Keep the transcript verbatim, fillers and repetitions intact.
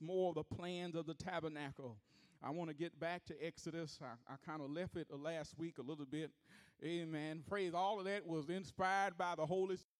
More the plans of the tabernacle. I want to get back to Exodus. I, I kind of left it last week a little bit. Amen. Praise. All of that was inspired by the Holy Spirit.